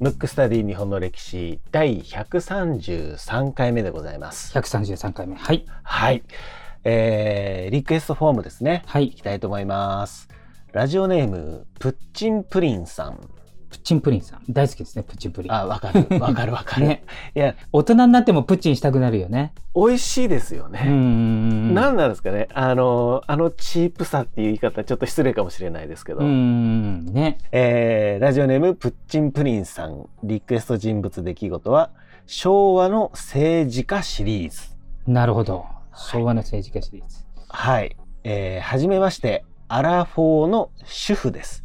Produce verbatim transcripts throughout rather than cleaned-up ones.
ムックスタディ日本の歴史第ひゃくさんじゅうさんかいめでございます。ひゃくさんじゅうさんかいめ、はいはい、えー、リクエストフォームですね、はい、いきたいと思います。ラジオネームプッチンプリンさん。プッチンプリンさん大好きですね。プッチンプリン、あ、わかるわかるわかる、ね、いや大人になってもプッチンしたくなるよね。美味しいですよね。うん、何なんですかね、あのあのチープさっていう言い方ちょっと失礼かもしれないですけど、うん、ねえー、ラジオネームプッチンプリンさんリクエスト人物出来事は昭和の政治家シリーズ。なるほど、昭和の政治家シリーズ、はい、はい、えー、はじめまして、アラフォーの主婦です。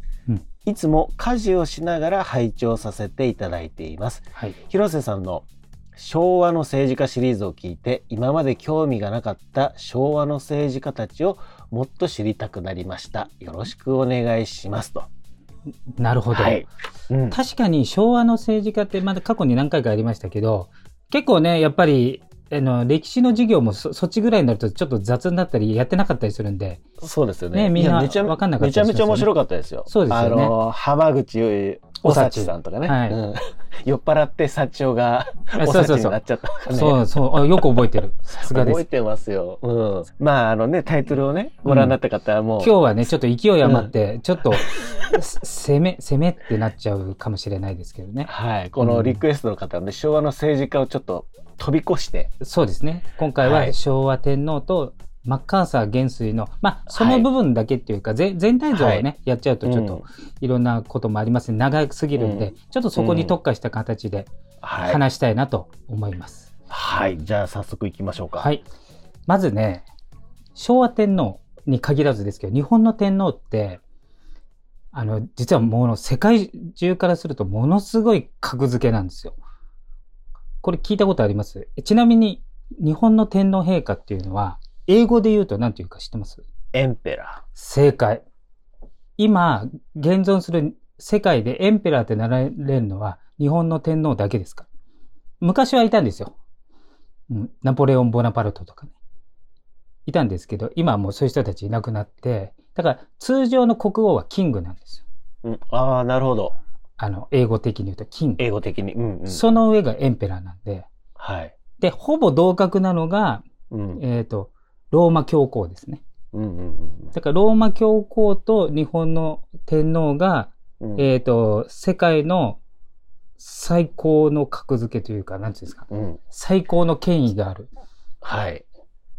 いつも家事をしながら拝聴させていただいています、はい、広瀬さんの昭和の政治家シリーズを聞いて、今まで興味がなかった昭和の政治家たちをもっと知りたくなりました。よろしくお願いしますと。なるほど、はい、うん、確かに昭和の政治家ってまだ過去に何回かありましたけど、結構ねやっぱりあの歴史の授業も そ, そっちぐらいになるとちょっと雑になったりやってなかったりするんで。そうですよ ね, ねみんな分かんなかったりしますよね。めちゃめちゃ面白かったですよ。そうですよね、あの浜口おさちさんとかね、はい、うん、酔っ払って社長がおさちになっちゃったからね。そうそうそう、あ、よく覚えてる、さすがです。覚えてますよ、うん、まああのねタイトルをねご覧になった方はもう、うん、今日はねちょっと勢い余って、うん、ちょっと攻め攻めってなっちゃうかもしれないですけどね、はい、このリクエストの方はね、うん、昭和の政治家をちょっと飛び越して、そうですね、今回は昭和天皇とマッカーサー元帥の、まあ、その部分だけっていうか、はい、全体像をね、はい、やっちゃうとちょっといろんなこともありますね、長すぎるんで、うん、ちょっとそこに特化した形で話したいなと思います、うん、はい、はい、じゃあ早速いきましょうか、はい、まずね昭和天皇に限らずですけど、日本の天皇ってあの実はもう世界中からするとものすごい格付けなんですよ。これ聞いたことあります？ちなみに日本の天皇陛下っていうのは英語で言うと何て言うか知ってます？エンペラー。正解。今現存する世界でエンペラーってなられるのは日本の天皇だけですか？昔はいたんですよ、うん、ナポレオン・ボナパルトとかねいたんですけど、今はもうそういう人たちいなくなって、だから通常の国王はキングなんですよ、うん、ああなるほど、あの英語的に言うとキング、英語的に、うんうん、その上がエンペラーなんで、はい、でほぼ同格なのが、うん、えーとローマ教皇ですね、うんうんうん、だからローマ教皇と日本の天皇が、うん、えーと世界の最高の格付けというかなんていうんですか、うん、最高の権威がある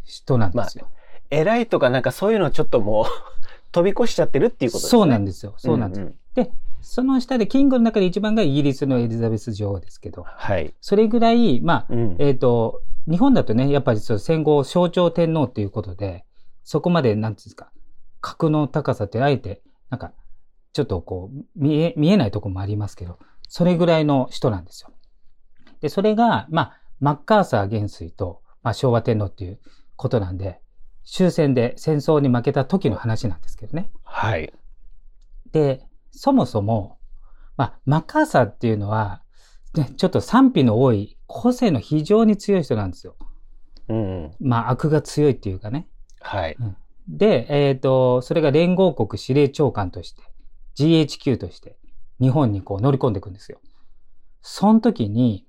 人なんですよ、はい、まあ、偉いとかなんかそういうのちょっともう飛び越しちゃってるっていうことですね。そうなんですよ、そうなんですよ、うんうん、でその下でキングの中で一番がイギリスのエリザベス女王ですけど、はい、それぐらい、まあ、うん、えっと、日本だとね、やっぱりそう戦後象徴天皇ということで、そこまで、なんていうんですか、格の高さってあえて、なんか、ちょっとこう、見え、見えないところもありますけど、それぐらいの人なんですよ。で、それが、まあ、マッカーサー元帥と、まあ、昭和天皇っていうことなんで、終戦で戦争に負けた時の話なんですけどね。はい。で、そもそも、まあ、マッカーサーっていうのは、ね、ちょっと賛否の多い個性の非常に強い人なんですよ。うん、まあ、悪が強いっていうかね。はい。うん、で、えっと、それが連合国司令長官として、ジーエイチキュー として、日本にこう乗り込んでいくんですよ。その時に、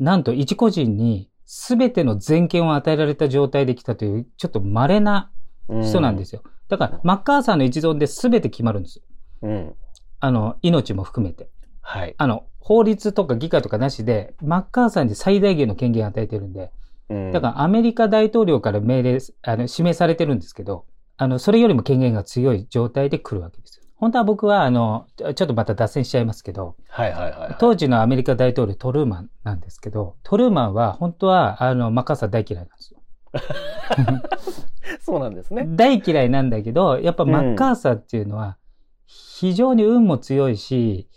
なんと一個人に全ての全権を与えられた状態で来たという、ちょっと稀な人なんですよ。うん、だから、マッカーサーの一存で全て決まるんですよ。うん、あの命も含めて、はい、あの法律とか議会とかなしでマッカーサーに最大限の権限を与えてるんで、うん、だからアメリカ大統領から命令あの指名されてるんですけど、あのそれよりも権限が強い状態で来るわけですよ。本当は僕はあのちょっとまた脱線しちゃいますけど、はいはいはいはい、当時のアメリカ大統領トルーマンなんですけど、トルーマンは本当はあのマッカーサー大嫌いなんですよ。そうなんですね。大嫌いなんだけど、やっぱマッカーサーっていうのは、うん、非常に運も強いし、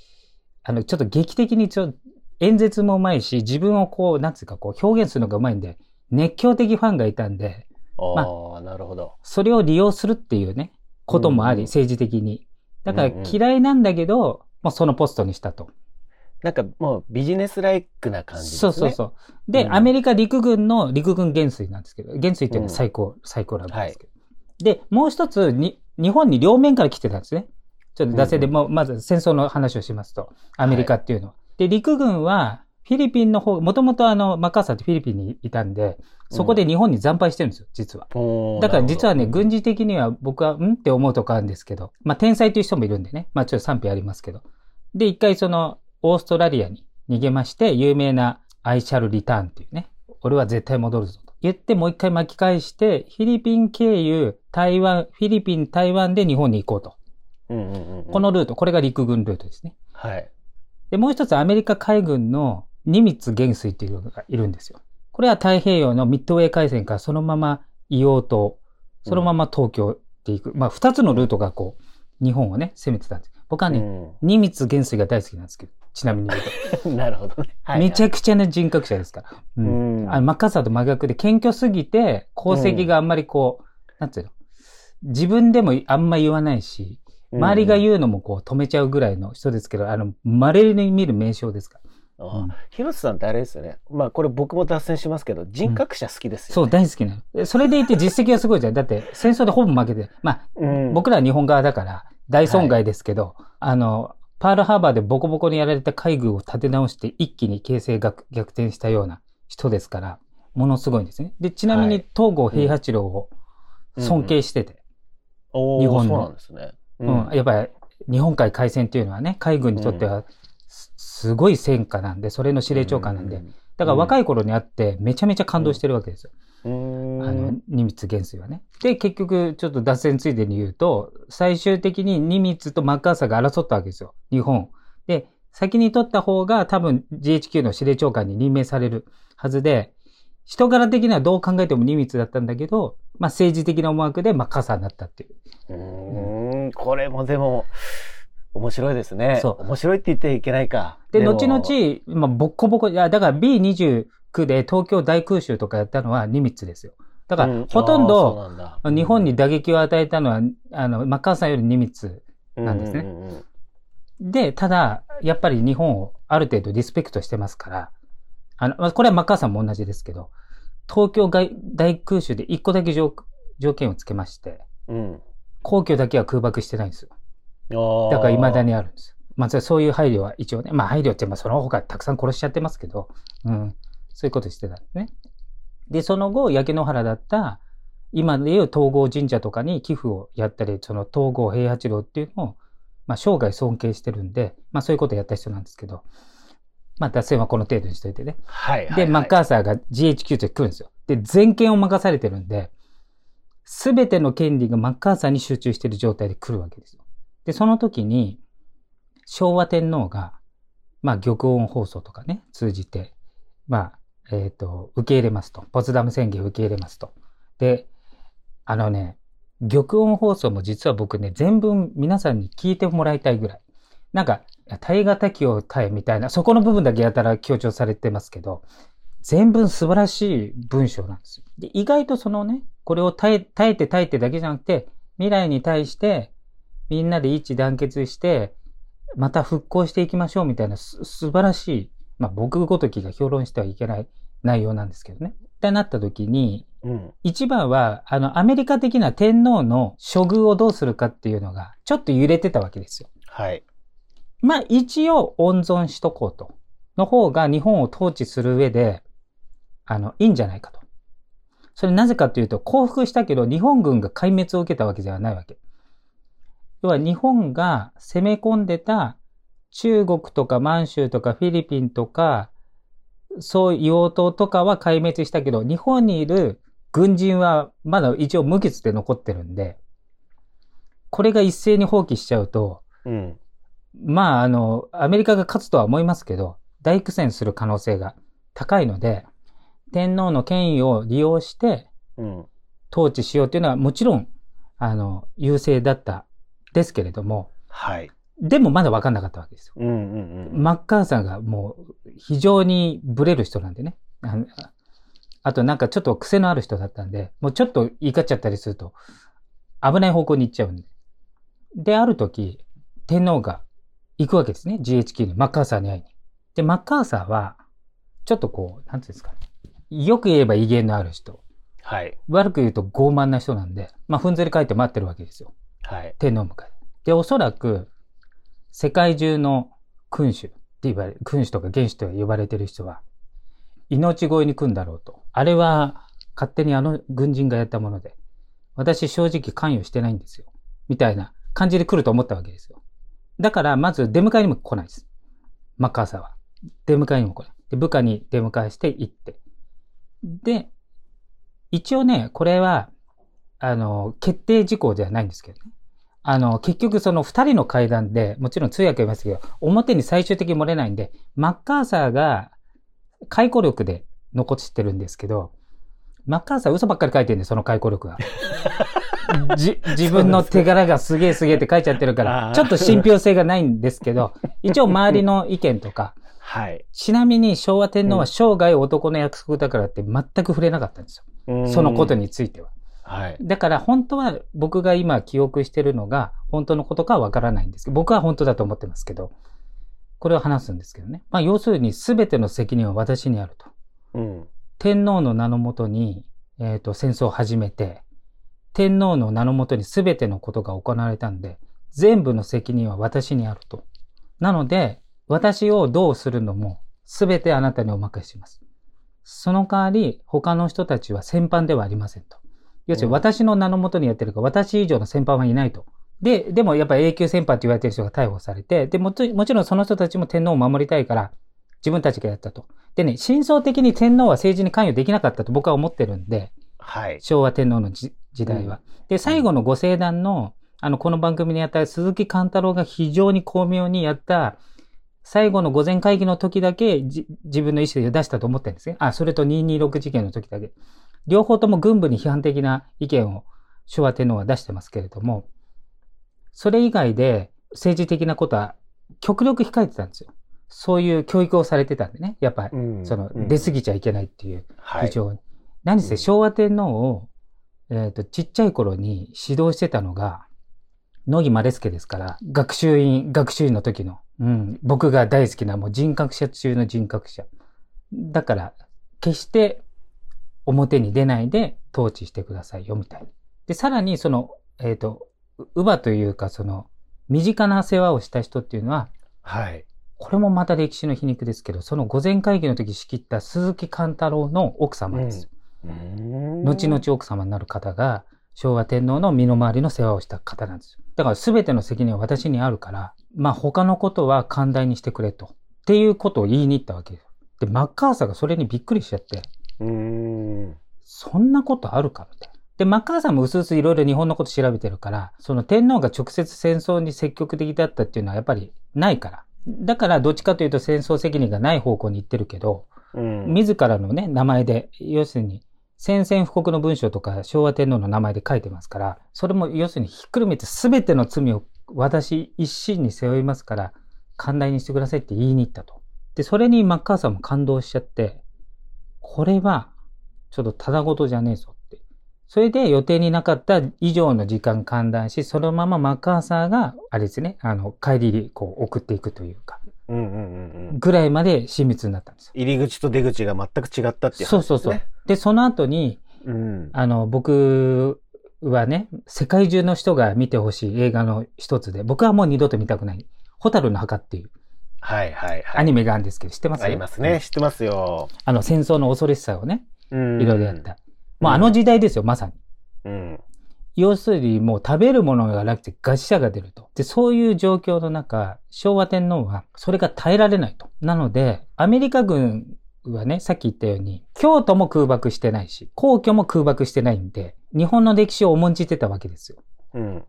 あの、ちょっと劇的にちょ演説もうまいし、自分をこう、なんつうかこう表現するのがうまいんで、熱狂的ファンがいたんで、まあ、なるほど。それを利用するっていうね、こともあり、うんうん、政治的に。だから嫌いなんだけど、うんうん、もうそのポストにしたと。なんかもうビジネスライクな感じですね。そうそうそう。で、うん、アメリカ陸軍の陸軍元帥なんですけど、元帥っていうのは最高、うん、最高ランクですけど。はい、で、もう一つに、日本に両面から来てたんですね。ちょっと惰性で、うん、もうまず戦争の話をしますと、アメリカっていうのは。はい、で、陸軍はフィリピンの方、もともとあの、マッカーサーってフィリピンにいたんで、そこで日本に惨敗してるんですよ、実は。うん、だから実はね、軍事的には僕は、んって思うとこあるんですけど、まあ、天才という人もいるんでね、まあ、ちょっと賛否ありますけど。で、一回その、オーストラリアに逃げまして、有名なアイシャルリターンっていうね、俺は絶対戻るぞと言って、もう一回巻き返して、フィリピン経由、台湾、フィリピン、台湾で日本に行こうと。このルート、これが陸軍ルートですね。はい。で、もう一つアメリカ海軍のニミッツ元帥っていうのがいるんですよ。これは太平洋のミッドウェー海戦からそのまま硫黄島、そのまま東京っていく。うん、まあ、二つのルートがこう、日本をね、攻めてたんです。僕はね、うん、ニミッツ元帥が大好きなんですけど、ちなみに言うと。なるほどね。はいはい、めちゃくちゃな人格者ですから。うん。うん、あの、マッカーサーと真逆で謙虚すぎて、功績があんまりこう、うん、なんていうの、自分でもあんま言わないし、周りが言うのもこう止めちゃうぐらいの人ですけど、あの、稀に見る名称ですから。うん、広瀬さんってあれですよね。まあ、これ僕も脱線しますけど、人格者好きですよ、ね、うん。そう、大好きなの。それでいて実績がすごいじゃん。だって、戦争でほぼ負けて、まあ、うん、僕らは日本側だから大損害ですけど、はい、あの、パールハーバーでボコボコにやられた海軍を立て直して一気に形勢が逆転したような人ですから、ものすごいんですね。で、ちなみに東郷平八郎を尊敬してて。日本の。そうなんですね。うん、やっぱり日本海海戦というのはね、海軍にとってはすごい戦果なんで、それの司令長官なんで、だから若い頃にあってめちゃめちゃ感動してるわけですよ、あのニミッツ元帥はね。で、結局ちょっと脱線ついでに言うと、最終的にニミッツとマッカーサーが争ったわけですよ、日本で。先に取った方が多分 ジーエイチキュー の司令長官に任命されるはずで、人柄的にはどう考えてもニミッツだったんだけど、まあ、政治的な思惑でマッカーサーになったっていう。うん、これもでも面白いですね。そう、面白いって言ってはいけないか。で、で後々、まあ、ボッコボコ、いや、だから ビーにじゅうきゅう で東京大空襲とかやったのはニミッツですよ。だから、うん、ほとんど日本に打撃を与えたのは、あのマッカーサーよりニミッツなんですね。で、ただやっぱり日本をある程度リスペクトしてますから、あの、これはマッカーサーも同じですけど、東京大空襲で一個だけ条件をつけまして、うん、皇居だけは空爆してないんですよ。だからいまだにあるんですよ。まあ、そういう配慮は一応ね、まあ、配慮って、まあ、その他たくさん殺しちゃってますけど、うん、そういうことしてたんですね。で、その後焼け野原だった今でいう東郷神社とかに寄付をやったり、その東郷平八郎っていうのを、まあ、生涯尊敬してるんで、まあ、そういうことをやった人なんですけど。まあ、脱線はこの程度にしといてね。はい、はい。で、マッカーサーが ジーエイチキュー と来るんですよ。で、全権を任されてるんで、すべての権利がマッカーサーに集中している状態で来るわけですよ。で、その時に、昭和天皇が、まあ、玉音放送とかね、通じて、まあ、えっと、受け入れますと。ポツダム宣言を受け入れますと。で、あのね、玉音放送も実は僕ね、全文皆さんに聞いてもらいたいぐらい。なんか、耐型機を耐えみたいな、そこの部分だけやたら強調されてますけど、全文素晴らしい文章なんですよ。で、意外とそのね、これを耐え、耐えて耐えてだけじゃなくて、未来に対してみんなで一致団結して、また復興していきましょうみたいなす素晴らしい、まあ僕ごときが評論してはいけない内容なんですけどね。ってなった時に、うん、一番は、あの、アメリカ的な天皇の処遇をどうするかっていうのが、ちょっと揺れてたわけですよ。はい。まあ一応温存しとこうと。の方が日本を統治する上で、あの、いいんじゃないかと。それなぜかというと、降伏したけど日本軍が壊滅を受けたわけではないわけ。要は日本が攻め込んでた中国とか満州とかフィリピンとか、そういう硫黄島とかは壊滅したけど、日本にいる軍人はまだ一応無傷で残ってるんで、これが一斉に放棄しちゃうと、うん、まあ、あの、アメリカが勝つとは思いますけど、大苦戦する可能性が高いので、天皇の権威を利用して、統治しようというのはもちろん、あの、優勢だったですけれども、はい。でもまだ分かんなかったわけですよ。マッカーサーがもう非常にブレる人なんでね。あの、あとなんかちょっと癖のある人だったんで、もうちょっと怒っちゃったりすると、危ない方向に行っちゃうんで。で、ある時、天皇が、行くわけですね。ジーエイチキュー に、マッカーサーに会いに。で、マッカーサーは、ちょっとこう、なんていうんですかね。よく言えば威厳のある人。はい。悪く言うと傲慢な人なんで、まあ、ふんずり返って待ってるわけですよ。はい、天皇を迎える。で、おそらく世界中の君主って言われる、君主とか元首と呼ばれてる人は命乞いに来るんだろうと。あれは勝手にあの軍人がやったもので、私正直関与してないんですよみたいな感じで来ると思ったわけですよ。だからまず出迎えにも来ないです。マッカーサーは出迎えにも来ないで、部下に出迎えして行って、で一応ね、これはあの決定事項ではないんですけどね、あの結局そのふたりの会談でもちろん通訳はいますけど、表に最終的に漏れないんで、マッカーサーが回顧録で残してるんですけど、マッカーサー嘘ばっかり書いてるんで、その回顧録がじ自分の手柄がすげえすげえって書いちゃってるからちょっと信憑性がないんですけど一応周りの意見とか、はい、ちなみに昭和天皇は生涯男の約束だからって全く触れなかったんですよ、そのことについては。はい、だから本当は僕が今記憶してるのが本当のことかはわからないんですけど、僕は本当だと思ってますけど、これを話すんですけどね、まあ、要するに全ての責任は私にあると、うん、天皇の名のもとに、えーと、戦争を始めて天皇の名のもとに全てのことが行われたんで、全部の責任は私にあると。なので私をどうするのも全てあなたにお任せします、その代わり他の人たちは戦犯ではありませんと。要するに私の名のもとにやってるから私以上の戦犯はいないと。で、でもやっぱり永久戦犯って言われてる人が逮捕されて、で も, もちろんその人たちも天皇を守りたいから自分たちがやったと。でね、真相的に天皇は政治に関与できなかったと僕は思ってるんで、はい、昭和天皇のじ時代は、うん、で最後のご星団 の, あのこの番組にやった鈴木貫太郎が非常に巧妙にやった最後の御前会議の時だけ自分の意思で出したと思ってるんですね。あ、それとにいにいろく事件の時だけ両方とも軍部に批判的な意見を昭和天皇は出してますけれども、それ以外で政治的なことは極力控えてたんですよ。そういう教育をされてたんでね、やっぱり、うん、その、うん、出過ぎちゃいけないっていう非常に、はい、何せ昭和天皇を、えーと、ちっちゃい頃に指導してたのが乃木希典ですから、学習院学習院の時の、うん、僕が大好きなもう人格者中の人格者だから、決して表に出ないで統治してくださいよみたいな。でさらにそのえっ、ー、と乳母というかその身近な世話をした人っていうのは、はい、これもまた歴史の皮肉ですけど、その御前会議の時仕切った鈴木貫太郎の奥様です、うん、後々奥様になる方が昭和天皇の身の回りの世話をした方なんですよ。だから全ての責任は私にあるから、まあ他のことは寛大にしてくれとっていうことを言いに行ったわけです。でマッカーサーがそれにびっくりしちゃって、うーん、そんなことあるかみたいな。でマッカーサーもうすうすいろいろ日本のこと調べてるから、その天皇が直接戦争に積極的だったっていうのはやっぱりないから、だからどっちかというと戦争責任がない方向に行ってるけど、うん、自らのね名前で、要するに宣戦布告の文章とか昭和天皇の名前で書いてますから、それも要するにひっくるめて全ての罪を私一身に背負いますから寛大にしてくださいって言いに行ったと。でそれにマッカーサーも感動しちゃって、これはちょっとただごとじゃねえぞって。それで予定になかった以上の時間勘談し、そのままマッカーサーがあれですね、あの帰りこう送っていくというか、うんうんうん、ぐらいまで親密になったんですよ。入り口と出口が全く違ったっていう話ですね。そうそうそう。でその後に、うん、あの僕はね、世界中の人が見てほしい映画の一つで、僕はもう二度と見たくない蛍の墓っていう。はいはいはい、アニメがあるんですけど、知ってます？ありますね、知ってますよ。あの戦争の恐ろしさをね、いろいろやった、もうあの時代ですよ、うん、まさに、うん、要するにもう食べるものがなくて餓死者が出ると。でそういう状況の中、昭和天皇はそれが耐えられないと。なのでアメリカ軍はね、さっき言ったように京都も空爆してないし皇居も空爆してないんで、日本の歴史を重んじてたわけですよ、うん。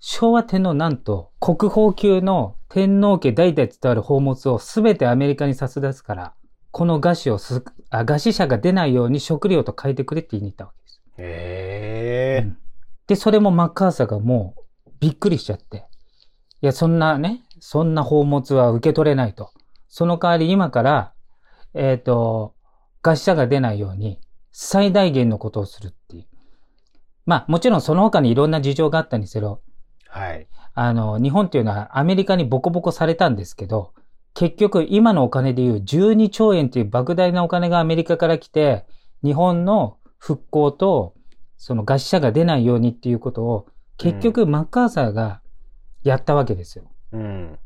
昭和天皇なんと国宝級の天皇家代々伝わる宝物を全てアメリカに差し出すから、この餓死をすあ餓死者が出ないように食料と変えてくれって言いに行ったわけです。へー、うん、でそれもマッカーサーがもうびっくりしちゃって、いやそんなね、そんな宝物は受け取れないと。その代わり今からえっと餓死者が出ないように最大限のことをするっていう。まあもちろんその他にいろんな事情があったにせよ、はい、あの日本というのはアメリカにボコボコされたんですけど、結局今のお金でいうじゅうにちょうえんという莫大なお金がアメリカから来て、日本の復興とその餓死者が出ないようにっていうことを結局マッカーサーがやったわけですよ、うん、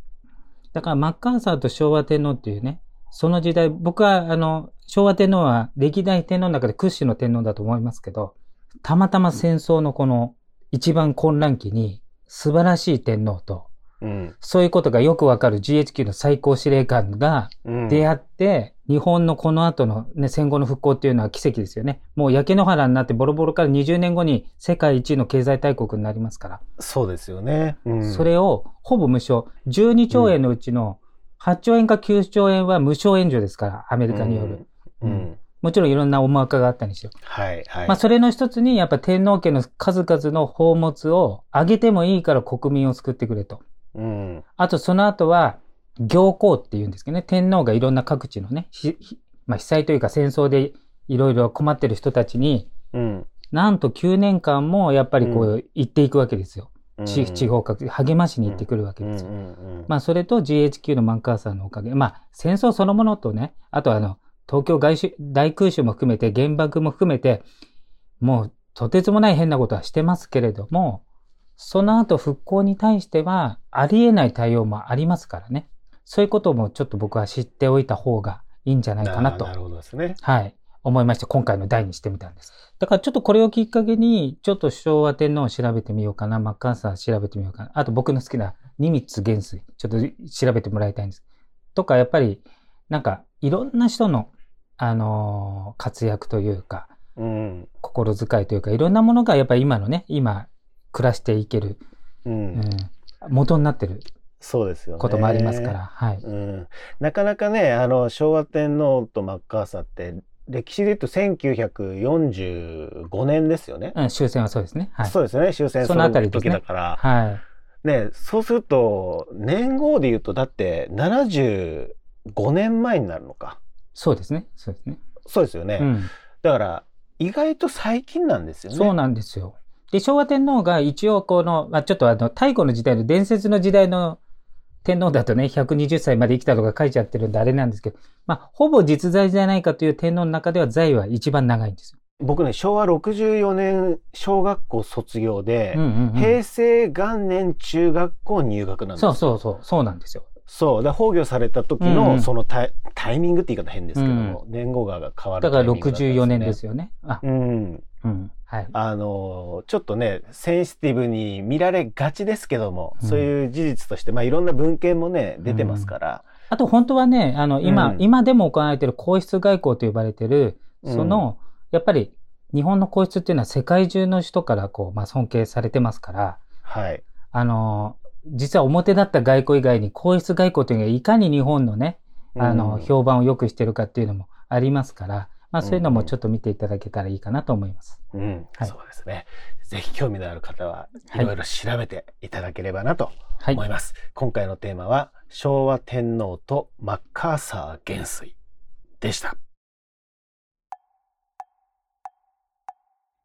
だからマッカーサーと昭和天皇っていうね、その時代、僕はあの昭和天皇は歴代天皇の中で屈指の天皇だと思いますけど、たまたま戦争のこの一番混乱期に素晴らしい天皇と、うん、そういうことがよくわかる ジーエイチキュー の最高司令官が出会って、うん、日本のこの後の、ね、戦後の復興っていうのは奇跡ですよね。もう焼け野原になってボロボロからにじゅうねんごに世界一の経済大国になりますから。そうですよね。うん、それをほぼ無償、じゅうにちょうえんのうちのはっちょうえんかきゅうちょうえんは無償援助ですから、アメリカによる。うんうん、もちろんいろんな思惑があったにしよう。はいはい。まあそれの一つにやっぱ天皇家の数々の宝物をあげてもいいから国民を救ってくれと。うん。あとその後は行幸っていうんですけどね、天皇がいろんな各地のね、まあ、被災というか戦争でいろいろ困ってる人たちに、うん、なんときゅうねんかんもやっぱりこう行っていくわけですよ。うん、地, 地方各地励ましに行ってくるわけですよ。うんうんうん、まあそれと ジーエイチキュー のマッカーサーのおかげ、まあ戦争そのものとね、あとあの東京外大空襲も含めて原爆も含めてもうとてつもない変なことはしてますけれども、その後復興に対してはありえない対応もありますからね、そういうこともちょっと僕は知っておいた方がいいんじゃないかなと、なるほどですね、はい、思いまして、今回の題にしてみたんです。だからちょっとこれをきっかけにちょっと昭和天皇を調べてみようかな、マッカーサー調べてみようかな、あと僕の好きな二光原水ちょっと調べてもらいたいんですとか、やっぱりなんかいろんな人のあのー、活躍というか、うん、心遣いというかいろんなものがやっぱり今のね、今暮らしていける、うんうん、元になってることもありますから、はい、うん、なかなかね、あの昭和天皇とマッカーサーって歴史で言うとせんきゅうひゃくよんじゅうごねんですよね、うん、終戦はそうですね、はい、そうですね、終戦その時だから、その辺りですね、はい、ね、そうすると年号で言うとだってななじゅうごねんまえになるのか。そうですね、そうですね、そうですよね、うん、だから意外と最近なんですよね。そうなんですよ。で昭和天皇が一応この、まあ、ちょっとあの太古の時代の伝説の時代の天皇だとねひゃくにじゅっさいまで生きたとか書いちゃってるんであれなんですけど、まあ、ほぼ実在じゃないかという天皇の中では在は一番長いんですよ。僕ね、しょうわろくじゅうよねん小学校卒業で、うんうんうん、へいせいがんねん中学校入学なんですよ。そうそうそう、そうなんですよ。そうだ、崩御された時のそのタイ、うんうん、タイミングって言い方変ですけども、うん、年号が変わるタイミングだったんですね。だからろくじゅうよねんですよね。あ、うん、うん、はい。あのちょっとねセンシティブに見られがちですけども、うん、そういう事実としてまあいろんな文献もね出てますから。うん、あと本当はね、あの今、うん、今でも行われている皇室外交と呼ばれているその、うん、やっぱり日本の皇室っていうのは世界中の人からこうまあ尊敬されてますから。はい。あの。実は表だった外交以外に皇室外交というのがいかに日本のね、あの、評判を良くしてるかっていうのもありますから、まあそういうのもちょっと見ていただけたらいいかなと思います。うん、うん、はい、そうですね。ぜひ興味のある方はいろいろ調べていただければなと思います。はい、今回のテーマは昭和天皇とマッカーサー元帥でした。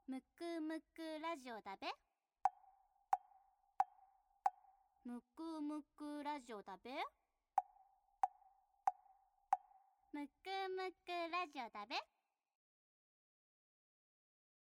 むくむくラジオだべ。むくむくラジオだべ。むくむくラジオだべ。